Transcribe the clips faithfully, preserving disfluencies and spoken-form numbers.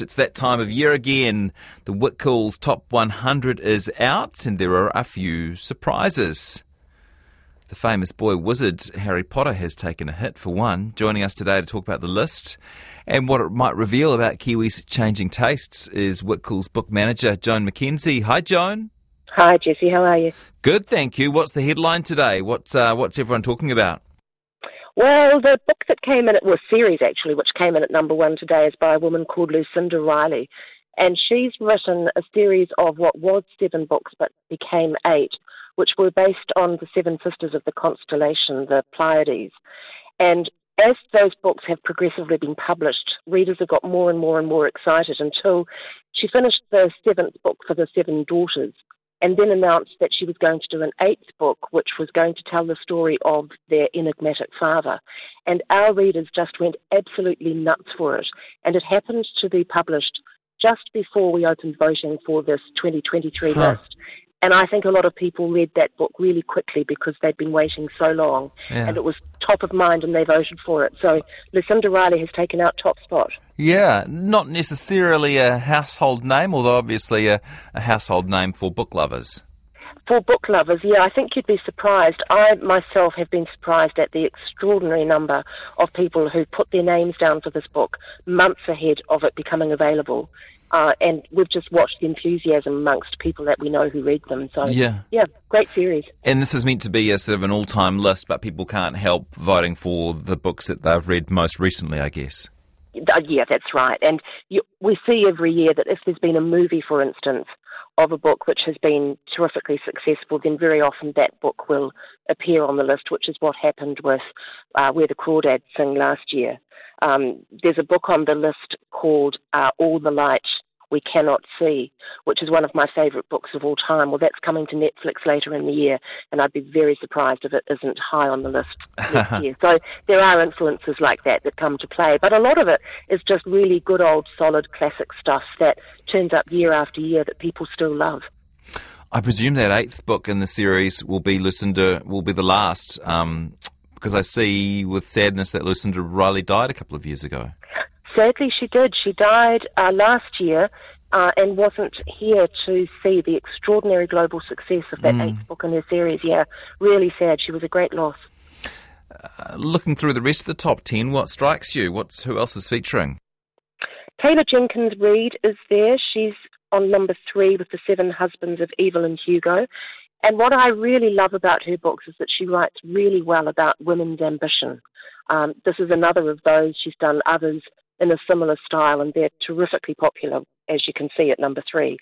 It's that time of year again. The Whitcoulls Top one hundred is out, and there are a few surprises. The famous boy wizard Harry Potter has taken a hit, for one. Joining us today to talk about the list and what it might reveal about Kiwis' changing tastes is Whitcoulls book manager Joan Mackenzie. Hi, Joan. Hi, Jesse. How are you? Good, thank you. What's the headline today? What's uh, what's everyone talking about? Well, the book that came in, at, well, series actually, which came in at number one today is by a woman called Lucinda Riley. And she's written a series of what was seven books but became eight, which were based on the Seven Sisters of the Constellation, the Pleiades. And as those books have progressively been published, readers have got more and more and more excited until she finished the seventh book for the Seven Daughters, and then announced that she was going to do an eighth book, which was going to tell the story of their enigmatic father. And our readers just went absolutely nuts for it. And it happened to be published just before we opened voting for this twenty twenty-three huh. list. And I think a lot of people read that book really quickly because they'd been waiting so long. Yeah. And it was top of mind and they voted for it. So Lucinda Riley has taken out top spot. Yeah, not necessarily a household name, although obviously a, a household name for book lovers. For book lovers, yeah, I think you'd be surprised. I myself have been surprised at the extraordinary number of people who put their names down for this book months ahead of it becoming available. Uh, and we've just watched the enthusiasm amongst people that we know who read them. So, yeah. yeah, great series. And this is meant to be a sort of an all-time list, but people can't help voting for the books that they've read most recently, I guess. Yeah, that's right. And you, we see every year that if there's been a movie, for instance, of a book which has been terrifically successful, then very often that book will appear on the list, which is what happened with uh, Where the Crawdads Sing last year. Um, there's a book on the list called uh, All the Light We Cannot See, which is one of my favourite books of all time. Well, that's coming to Netflix later in the year, and I'd be very surprised if it isn't high on the list next year. So there are influences like that that come to play, but a lot of it is just really good old, solid, classic stuff that turns up year after year that people still love. I presume that eighth book in the series will be Lucinda, will be the last, um, because I see with sadness that Lucinda Riley died a couple of years ago. Sadly, she did. She died uh, last year uh, and wasn't here to see the extraordinary global success of that mm. eighth book in her series. Yeah, really sad. She was a great loss. Uh, looking through the rest of the top ten, what strikes you? What's Who else is featuring? Taylor Jenkins Reid is there. She's on number three with The Seven Husbands of Evelyn Hugo. And what I really love about her books is that she writes really well about women's ambition. Um, this is another of those. She's done others in a similar style, and they're terrifically popular, as you can see, at number three.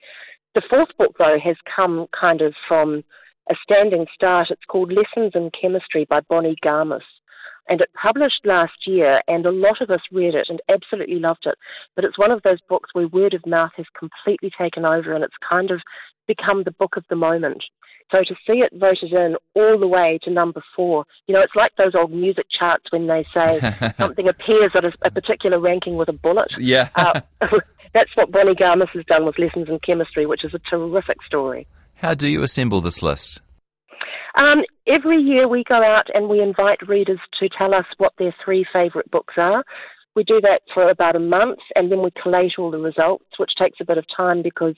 The fourth book, though, has come kind of from a standing start. It's called Lessons in Chemistry by Bonnie Garmus, and it published last year, and a lot of us read it and absolutely loved it. But it's one of those books where word of mouth has completely taken over, and it's kind of become the book of the moment. So to see it voted in all the way to number four, you know, it's like those old music charts when they say something appears at a, a particular ranking with a bullet. Yeah. uh, that's what Bonnie Garmus has done with Lessons in Chemistry, which is a terrific story. How do you assemble this list? Um, every year we go out and we invite readers to tell us what their three favourite books are. We do that for about a month, and then we collate all the results, which takes a bit of time because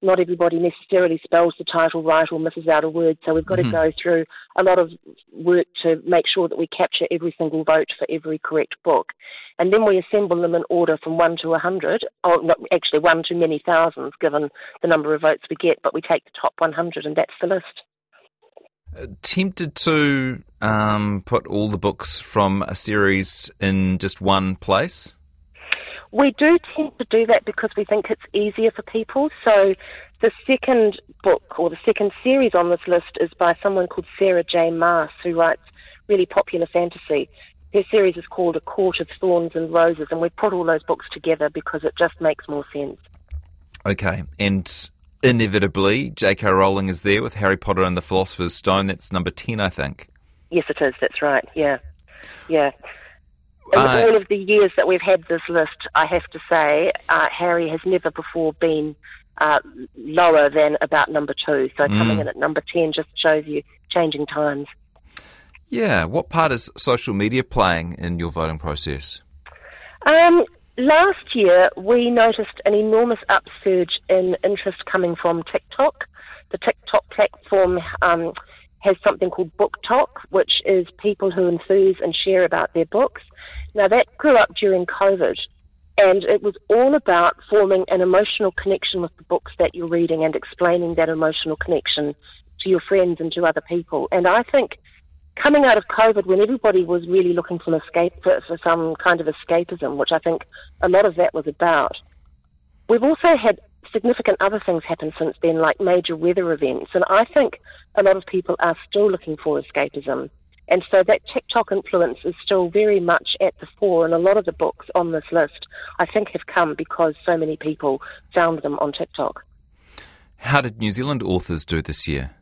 not everybody necessarily spells the title right or misses out a word. So we've got mm-hmm. to go through a lot of work to make sure that we capture every single vote for every correct book. And then we assemble them in order from one to one hundred, or not, actually one to many thousands, given the number of votes we get, but we take the top one hundred, and that's the list. Tempted to um, put all the books from a series in just one place? We do tend to do that because we think it's easier for people. So the second book or the second series on this list is by someone called Sarah J. Maas, who writes really popular fantasy. Her series is called A Court of Thorns and Roses, and we put all those books together because it just makes more sense. Okay, and inevitably, J K. Rowling is there with Harry Potter and the Philosopher's Stone. That's number ten, I think. Yes, it is. That's right. Yeah. Yeah. In uh, all of the years that we've had this list, I have to say, uh, Harry has never before been uh, lower than about number two. So mm. coming in at number ten just shows you changing times. Yeah. What part is social media playing in your voting process? Um, last year, we noticed an enormous upsurge in interest coming from TikTok. The TikTok platform um, has something called BookTok, which is people who enthuse and share about their books. Now, that grew up during COVID, and it was all about forming an emotional connection with the books that you're reading and explaining that emotional connection to your friends and to other people. And I think coming out of COVID, when everybody was really looking for an escape, for, for some kind of escapism, which I think a lot of that was about, we've also had significant other things happen since then, like major weather events. And I think a lot of people are still looking for escapism. And so that TikTok influence is still very much at the fore, and a lot of the books on this list, I think, have come because so many people found them on TikTok. How did New Zealand authors do this year?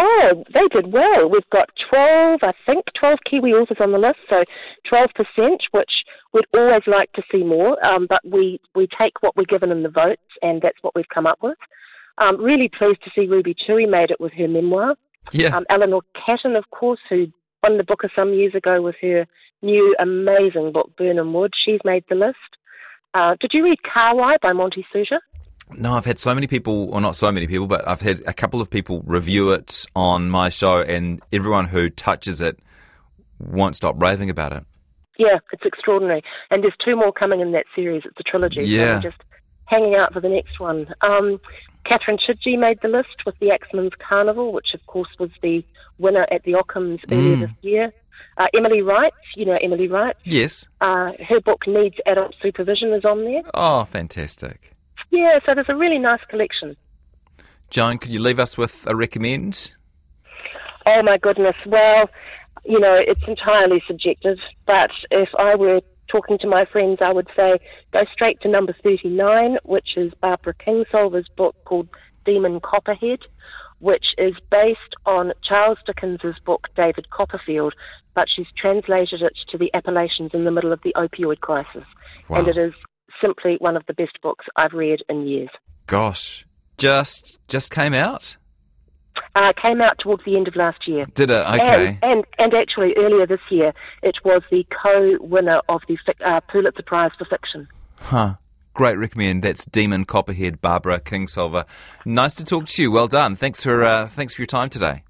Oh, they did well. We've got twelve, I think, twelve Kiwi authors on the list, so twelve percent, which we'd always like to see more, um, but we, we take what we're given in the votes, and that's what we've come up with. Um, really pleased to see Ruby Tui made it with her memoir. Yeah. Um, Eleanor Catton, of course, who won the Booker some years ago with her new amazing book, Burnham Wood. She's made the list. Uh, did you read Karwai by Monty Souza? No, I've had so many people, or not so many people, but I've had a couple of people review it on my show, and everyone who touches it won't stop raving about it. Yeah, it's extraordinary. And there's two more coming in that series. It's a trilogy. Yeah. So I'm just hanging out for the next one. Um, Catherine Chidgey made the list with The Axeman's Carnival, which, of course, was the winner at the Ockham's earlier mm. this year. Uh, Emily Wright, you know Emily Wright? Yes. Uh, her book, Needs Adult Supervision, is on there. Oh, fantastic. Yeah, so there's a really nice collection. Joan, could you leave us with a recommend? Oh, my goodness. Well, you know, it's entirely subjective, but if I were talking to my friends, I would say go straight to number thirty-nine, which is Barbara Kingsolver's book called Demon Copperhead, which is based on Charles Dickens's book David Copperfield, but she's translated it to the Appalachians in the middle of the opioid crisis. Wow. And it is simply one of the best books I've read in years. Gosh, just just came out? Uh, came out towards the end of last year. Did it? Okay. And, and, and actually earlier this year, it was the co-winner of the uh, Pulitzer Prize for Fiction. Huh. Great recommend. That's Demon Copperhead, Barbara Kingsolver. Nice to talk to you. Well done. Thanks for uh, thanks for your time today.